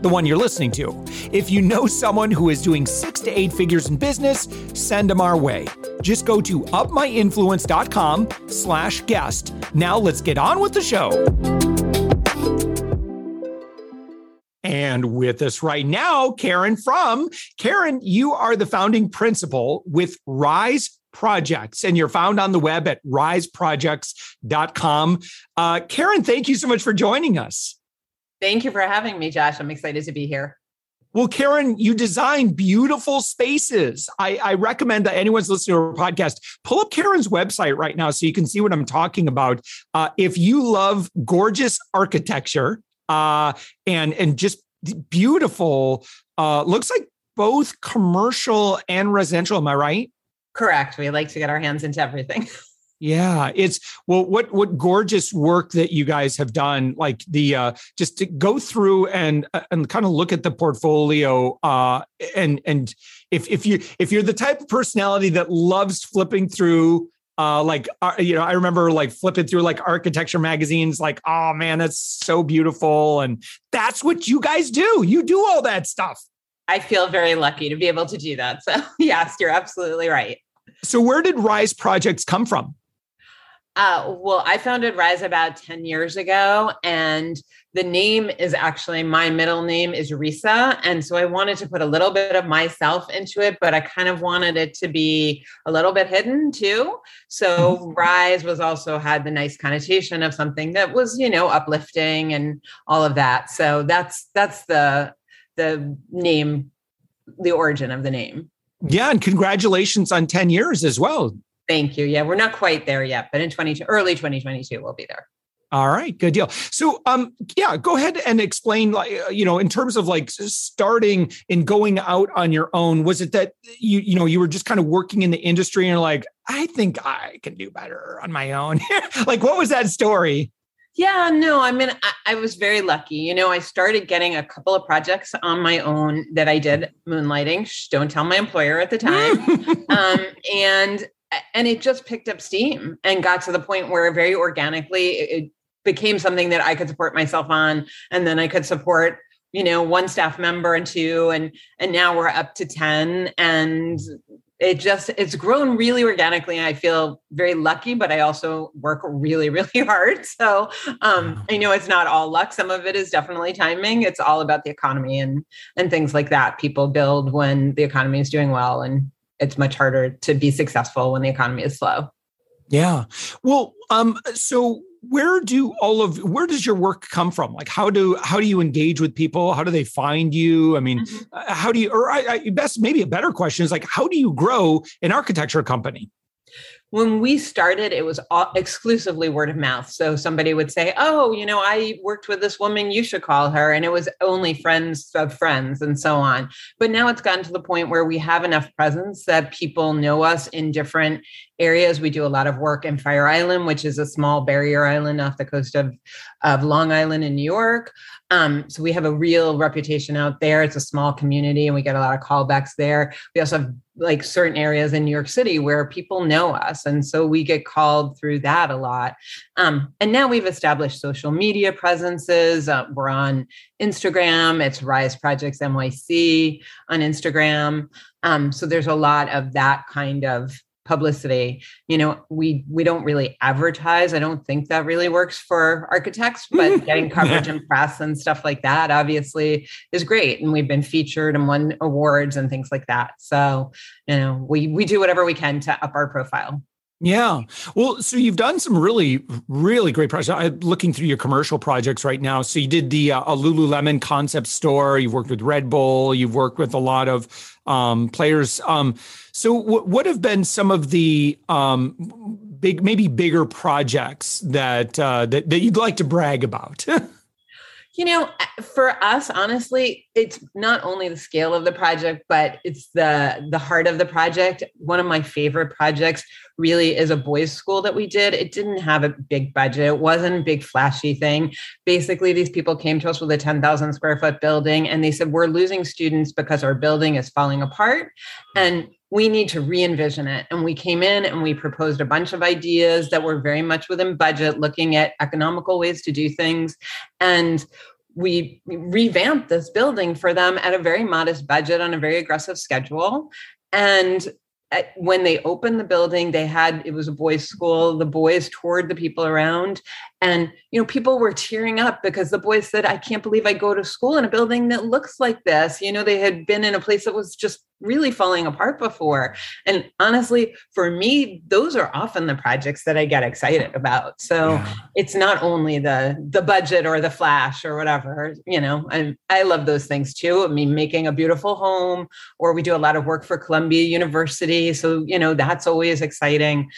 the one you're listening to. If you know someone who is doing 6 to 8 figures in business, send them our way. Just go to upmyinfluence.com/guest. Now let's get on with the show. And with us right now, Karen Frome. Karen, you are the founding principal with Rise Projects, and you're found on the web at riseprojects.com. Karen, thank you so much for joining us. Thank you for having me, Josh. I'm excited to be here. Well, Karen, you design beautiful spaces. I recommend that anyone's listening to our podcast, pull up Karen's website right now so you can see what I'm talking about. If you love gorgeous architecture and just beautiful, looks like both commercial and residential, am I right? Correct. We like to get our hands into everything. Yeah. It's what gorgeous work that you guys have done. Like the, just to go through and kind of look at the portfolio, and if you're the type of personality that loves flipping through, I remember like flipping through like architecture magazines, like, oh man, that's so beautiful. And that's what you guys do. You do all that stuff. I feel very lucky to be able to do that. So yes, you're absolutely right. So where did Rise Projects come from? Well, I founded Rise about 10 years ago, and the name is actually, my middle name is Risa. And so I wanted to put a little bit of myself into it, but I kind of wanted it to be a little bit hidden too. So Rise was also had the nice connotation of something that was, you know, uplifting and all of that. So that's the name, the origin of the name. Yeah. And congratulations on 10 years as well. Thank you. Yeah. We're not quite there yet, but in early 2022, we'll be there. All right. Good deal. So, yeah, go ahead and explain, like, you know, in terms of like starting and going out on your own, was it that you were just kind of working in the industry and you're like, I think I can do better on my own. Like, what was that story? Yeah, no, I mean, I was very lucky. You know, I started getting a couple of projects on my own that I did moonlighting. Shh, don't tell my employer at the time. And it just picked up steam and got to the point where very organically it became something that I could support myself on. And then I could support, you know, one staff member and two, and now we're up to 10, and it's grown really organically. And I feel very lucky, but I also work really, really hard. So I know it's not all luck. Some of it is definitely timing. It's all about the economy and things like that. People build when the economy is doing well, and it's much harder to be successful when the economy is slow. Yeah. Well, so where does your work come from? Like, how do you engage with people? How do they find you? I mean, how do you, or I best, maybe a better question is like, how do you grow an architecture company? When we started, it was all exclusively word of mouth. So somebody would say, oh, you know, I worked with this woman, you should call her. And it was only friends of friends and so on. But now it's gotten to the point where we have enough presence that people know us in different areas. We do a lot of work in Fire Island, which is a small barrier island off the coast of Long Island in New York. So we have a real reputation out there. It's a small community and we get a lot of callbacks there. We also have like certain areas in New York City where people know us. And so we get called through that a lot. And now we've established social media presences. We're on Instagram. It's Rise Projects NYC on Instagram. So there's a lot of that kind of publicity. You know, we don't really advertise. I don't think that really works for architects, but getting coverage in press and stuff like that obviously is great. And we've been featured and won awards and things like that. So, you know, we do whatever we can to up our profile. Yeah. Well, so you've done some really, really great projects. I'm looking through your commercial projects right now. So you did the a Lululemon concept store. You've worked with Red Bull. You've worked with a lot of players. So what have been some of the bigger projects that you'd like to brag about? You know, for us, honestly, it's not only the scale of the project, but it's the heart of the project. One of my favorite projects really is a boys' school that we did. It didn't have a big budget. It wasn't a big flashy thing. Basically, these people came to us with a 10,000 square foot building and they said, we're losing students because our building is falling apart and we need to re-envision it. And we came in and we proposed a bunch of ideas that were very much within budget, looking at economical ways to do things. And we revamped this building for them at a very modest budget on a very aggressive schedule. And when they opened the building, it was a boys' school. The boys toured the people around and, people were tearing up because the boys said, I can't believe I go to school in a building that looks like this. They had been in a place that was just really falling apart before. And honestly, for me, those are often the projects that I get excited about. So It's not only the budget or the flash or whatever, I love those things too. I mean, making a beautiful home, or we do a lot of work for Columbia University. So, that's always exciting.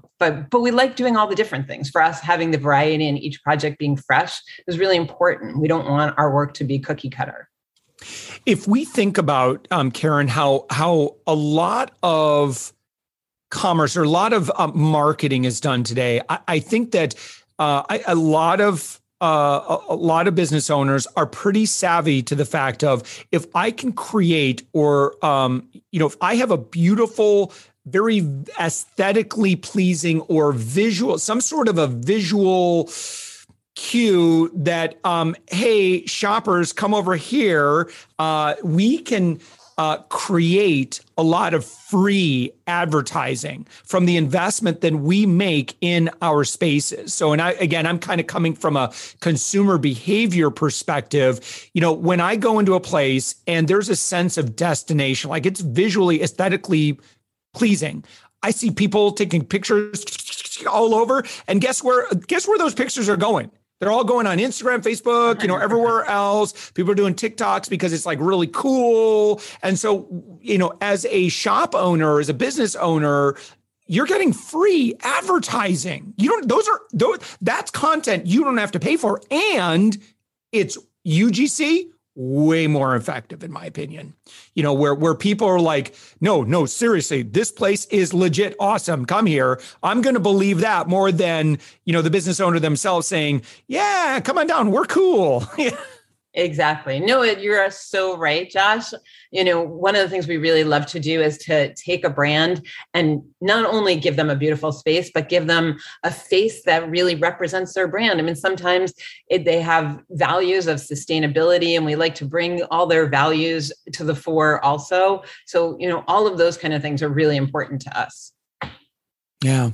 But we like doing all the different things. For us, having the variety and each project being fresh is really important. We don't want our work to be cookie cutter. If we think about, Karen, how a lot of commerce or a lot of marketing is done today, I think that a lot of business owners are pretty savvy to the fact of, if I can create or, if I have a beautiful, very aesthetically pleasing or visual, some sort of a visual cue that, hey, shoppers, come over here. We can create a lot of free advertising from the investment that we make in our spaces. So, and I'm kind of coming from a consumer behavior perspective. When I go into a place and there's a sense of destination, like it's visually, aesthetically pleasing. I see people taking pictures all over, and guess where those pictures are going? They're all going on Instagram, Facebook, everywhere else. People are doing TikToks because it's like really cool. And so, as a shop owner, as a business owner, you're getting free advertising. That's content you don't have to pay for. And it's UGC, way more effective, in my opinion, where people are like, no, seriously, this place is legit awesome. Come here. I'm going to believe that more than, the business owner themselves saying, yeah, come on down. We're cool. Exactly. No, you're so right, Josh. One of the things we really love to do is to take a brand and not only give them a beautiful space, but give them a face that really represents their brand. I mean, sometimes they have values of sustainability, and we like to bring all their values to the fore also. So, all of those kind of things are really important to us. Yeah.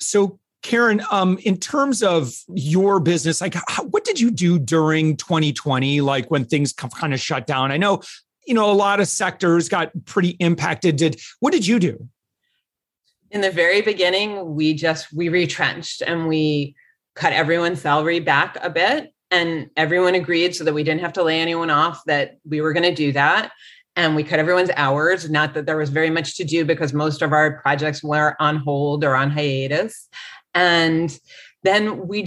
So Karen, in terms of your business, like what did you do during 2020? Like when things kind of shut down? I know, a lot of sectors got pretty impacted. What did you do? In the very beginning, we retrenched and we cut everyone's salary back a bit, and everyone agreed so that we didn't have to lay anyone off, that we were going to do that. And we cut everyone's hours. Not that there was very much to do because most of our projects were on hold or on hiatus. And then we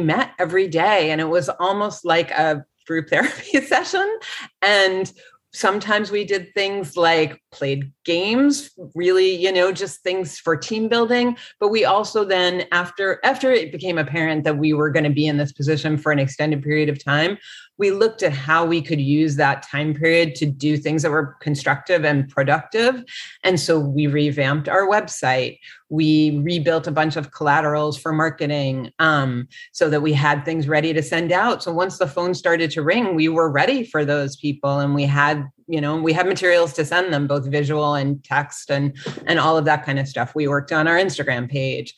met every day, and it was almost like a group therapy session. And sometimes we did things like played games, really, just things for team building. But we also then, after it became apparent that we were going to be in this position for an extended period of time, we looked at how we could use that time period to do things that were constructive and productive. And so we revamped our website. We rebuilt a bunch of collaterals for marketing so that we had things ready to send out. So once the phone started to ring, we were ready for those people. And we had, materials to send them, both visual and text and all of that kind of stuff. We worked on our Instagram page.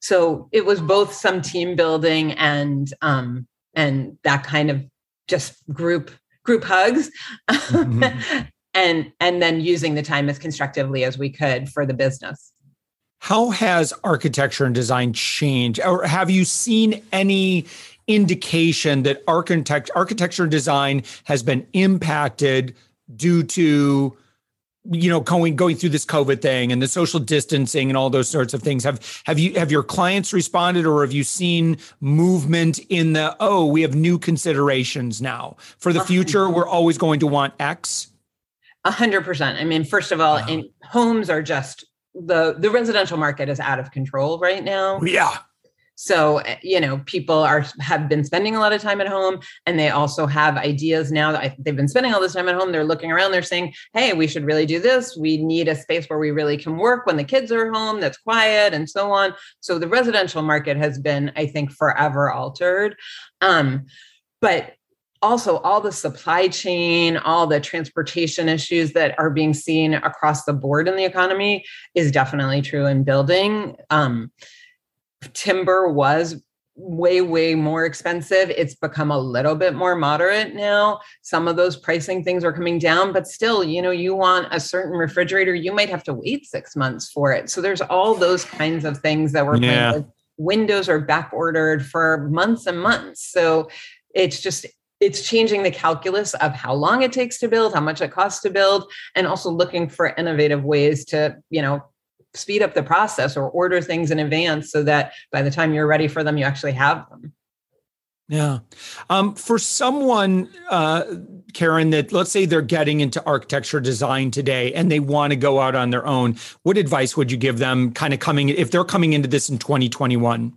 So it was both some team building and that kind of just group hugs, mm-hmm. and then using the time as constructively as we could for the business. How has architecture and design changed, or have you seen any indication that architecture and design has been impacted due to you know, going through this COVID thing and the social distancing and all those sorts of things, have your clients responded, or have you seen movement in the, oh, we have new considerations now for the future? We're always going to want X. 100%. I mean, first of all, in homes are just the residential market is out of control right now. Yeah. So, you know, people have been spending a lot of time at home, and they also have ideas now that they've been spending all this time at home. They're looking around, they're saying, hey, we should really do this. We need a space where we really can work when the kids are home, that's quiet, and so on. So the residential market has been, I think, forever altered. But also all the supply chain, all the transportation issues that are being seen across the board in the economy is definitely true in building. Timber was way more expensive. It's become a little bit more moderate now. Some of those pricing things are coming down, but still, you know, you want a certain refrigerator, you might have to wait 6 months for it. So there's all those kinds of things that were playing with. Windows are back ordered for months and months. So it's changing the calculus of how long it takes to build, how much it costs to build, and also looking for innovative ways to, you know, speed up the process or order things in advance so that by the time you're ready for them, you actually have them. Yeah. For someone, Karen, that let's say they're getting into architecture design today and they want to go out on their own, what advice would you give them kind of if they're coming into this in 2021?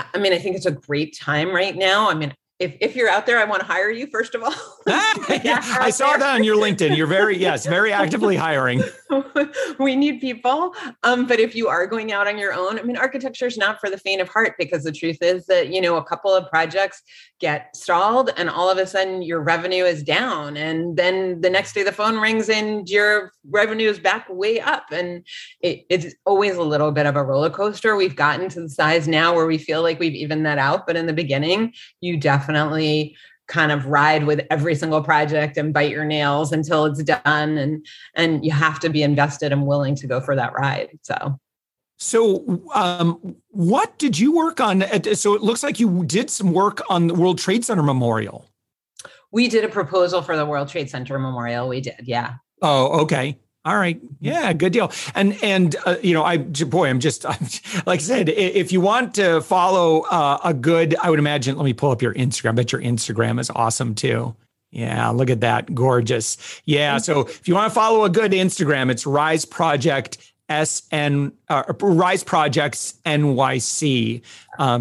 I mean, I think it's a great time right now. I mean, if you're out there, I want to hire you, first of all. I saw that on your LinkedIn. You're very actively hiring. We need people. But if you are going out on your own, I mean, architecture is not for the faint of heart, because the truth is that, you know, a couple of projects get stalled and all of a sudden your revenue is down. And then the next day the phone rings and your revenue is back way up. And it's always a little bit of a roller coaster. We've gotten to the size now where we feel like we've evened that out. But in the beginning, you definitely kind of ride with every single project and bite your nails until it's done. And you have to be invested and willing to go for that ride. So what did you work on? So it looks like you did some work on the World Trade Center Memorial. We did a proposal for the World Trade Center Memorial. We did. Yeah. Oh, okay. All right. Yeah, good deal. And you know, I'm like I said, if you want to follow I would imagine, let me pull up your Instagram. I bet your Instagram is awesome too. Yeah. Look at that. Gorgeous. Yeah. So if you want to follow a good Instagram, it's Rise Project Rise Projects NYC.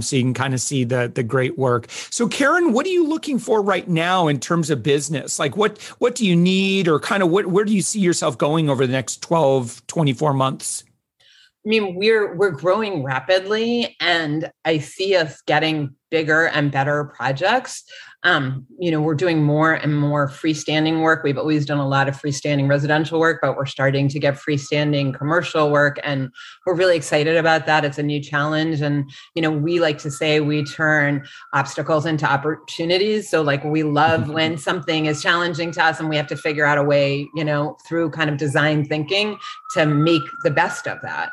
So you can kind of see the great work. So Karen, what are you looking for right now in terms of business? Like what do you need, or kind of where do you see yourself going over the next 12, 24 months? I mean, we're growing rapidly, and I see us getting bigger and better projects. You know, we're doing more and more freestanding work. We've always done a lot of freestanding residential work, but we're starting to get freestanding commercial work, and we're really excited about that. It's a new challenge. And, you know, we like to say we turn obstacles into opportunities. So like, we love when something is challenging to us and we have to figure out a way, you know, through kind of design thinking to make the best of that.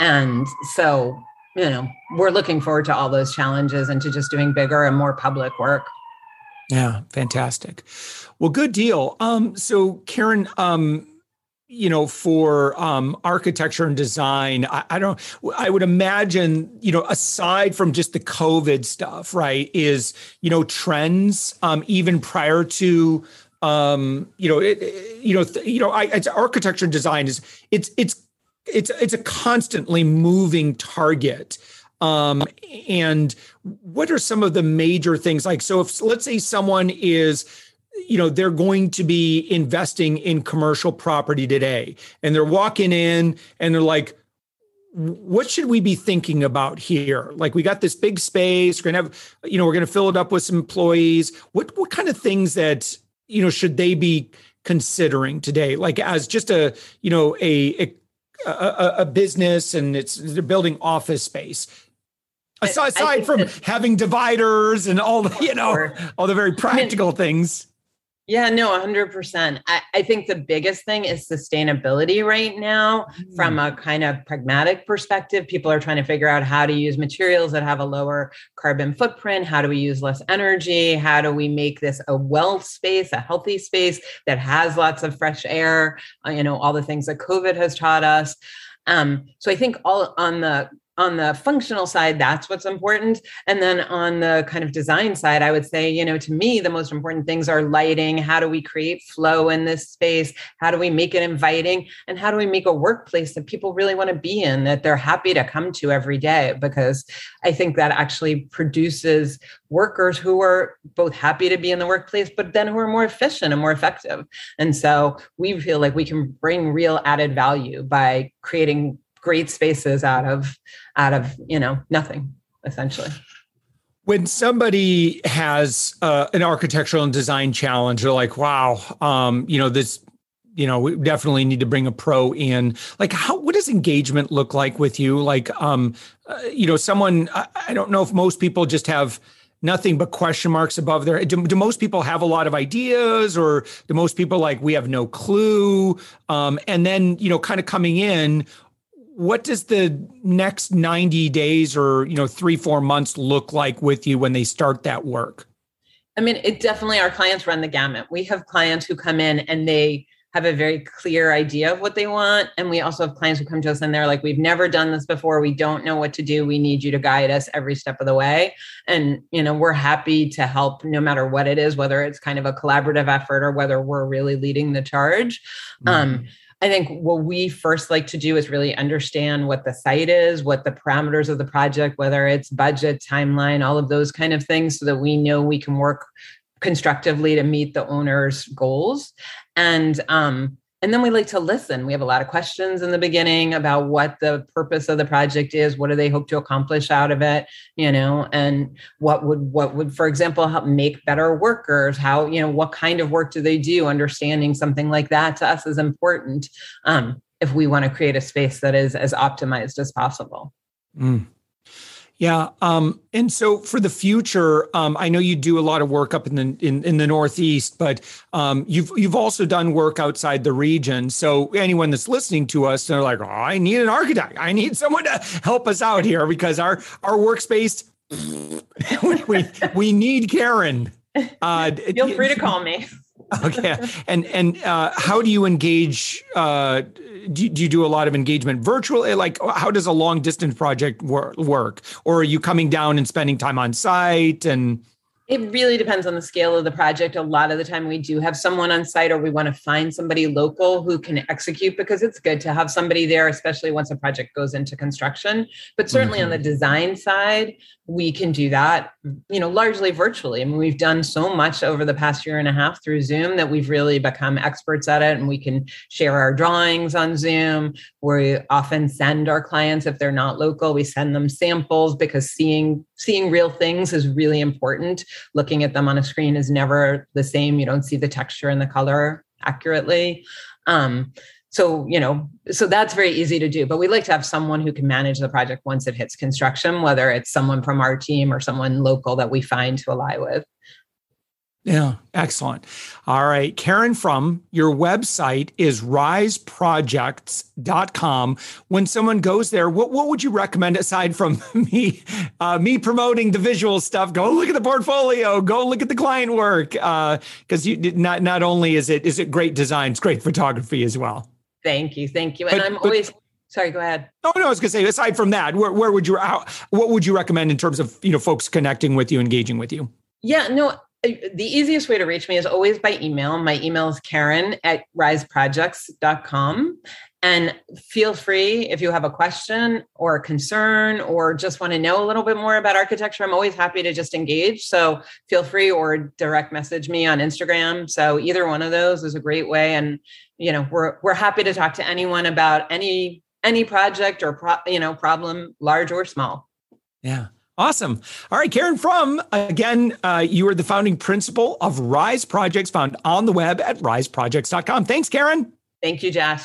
And so, you know, we're looking forward to all those challenges and to just doing bigger and more public work. Yeah. Fantastic. Well, good deal. So Karen, you know, for architecture and design, I would imagine, you know, aside from just the COVID stuff, right, is, you know, trends even prior to, you know, it's architecture and design is it's a constantly moving target. And what are some of the major things? Like, so if, let's say someone is, you know, they're going to be investing in commercial property today, and they're walking in and they're like, what should we be thinking about here? Like, we got this big space, we're going to have, you know, we're going to fill it up with some employees. What kind of things that, you know, should they be considering today? Like, as just a, you know, a business, and they're building office space. Aside from having dividers and all the, you know, all the very practical things. Yeah, no, 100%. I think the biggest thing is sustainability right now. Mm. From a kind of pragmatic perspective, people are trying to figure out how to use materials that have a lower carbon footprint. How do we use less energy? How do we make this a well space, a healthy space that has lots of fresh air? You know, all the things that COVID has taught us. So I think all on the functional side, that's what's important. And then on the kind of design side, I would say, you know, to me, the most important things are lighting. How do we create flow in this space? How do we make it inviting? And how do we make a workplace that people really want to be in, that they're happy to come to every day? Because I think that actually produces workers who are both happy to be in the workplace, but then who are more efficient and more effective. And so we feel like we can bring real added value by creating great spaces out of, you know, nothing, essentially. When somebody has an architectural and design challenge, they're like, wow, you know, this, you know, we definitely need to bring a pro in. Like, what does engagement look like with you? Like, you know, someone, I don't know if most people just have nothing but question marks above their head. Do most people have a lot of ideas, or do most people like, we have no clue? And then, you know, kind of coming in, what does the next 90 days or, you know, 3-4 months look like with you when they start that work? I mean, it definitely, our clients run the gamut. We have clients who come in and they have a very clear idea of what they want. And we also have clients who come to us and they're like, we've never done this before. We don't know what to do. We need you to guide us every step of the way. And, you know, we're happy to help no matter what it is, whether it's kind of a collaborative effort or whether we're really leading the charge. Mm-hmm. I think what we first like to do is really understand what the site is, what the parameters of the project, whether it's budget, timeline, all of those kind of things, so that we know we can work constructively to meet the owner's goals. And then we like to listen. We have a lot of questions in the beginning about what the purpose of the project is. What do they hope to accomplish out of it? You know, and what would, for example, help make better workers? How, you know, what kind of work do they do? Understanding something like that to us is important if we want to create a space that is as optimized as possible. Mm. Yeah. And so for the future, I know you do a lot of work up in the Northeast, but you've also done work outside the region. So anyone that's listening to us, they're like, oh, I need an architect. I need someone to help us out here because our workspace, we need Karen. Feel free to call me. Okay. And how do you engage? Do you do a lot of engagement virtually? Like, how does a long distance project work? Or are you coming down and spending time on site? And it really depends on the scale of the project. A lot of the time we do have someone on site, or we want to find somebody local who can execute, because it's good to have somebody there, especially once a project goes into construction. But certainly on the design side, we can do that, you know, largely virtually. I mean, we've done so much over the past 1.5 years through Zoom that we've really become experts at it, and we can share our drawings on Zoom. We often send our clients, if they're not local, we send them samples, because seeing real things is really important. Looking at them on a screen is never the same. You don't see the texture and the color accurately. So, you know, so that's very easy to do. But we like to have someone who can manage the project once it hits construction, whether it's someone from our team or someone local that we find to ally with. Yeah, excellent. All right, Karen Frome, your website is riseprojects.com. When someone goes there, what would you recommend, aside from me promoting the visual stuff? Go look at the portfolio. Go look at the client work, because you not only is it great design, it's great photography as well. Thank you. And sorry, go ahead. Oh no, I was going to say, aside from that, what would you recommend in terms of, you know, folks connecting with you, engaging with you? Yeah, no. The easiest way to reach me is always by email. My email is karen@riseprojects.com. And feel free, if you have a question or a concern or just want to know a little bit more about architecture, I'm always happy to just engage. So feel free, or direct message me on Instagram. So either one of those is a great way. And, you know, we're happy to talk to anyone about any project or problem, large or small. Yeah. Awesome. All right, Karen Frome, again, you are the founding principal of Rise Projects, found on the web at riseprojects.com. Thanks, Karen. Thank you, Josh.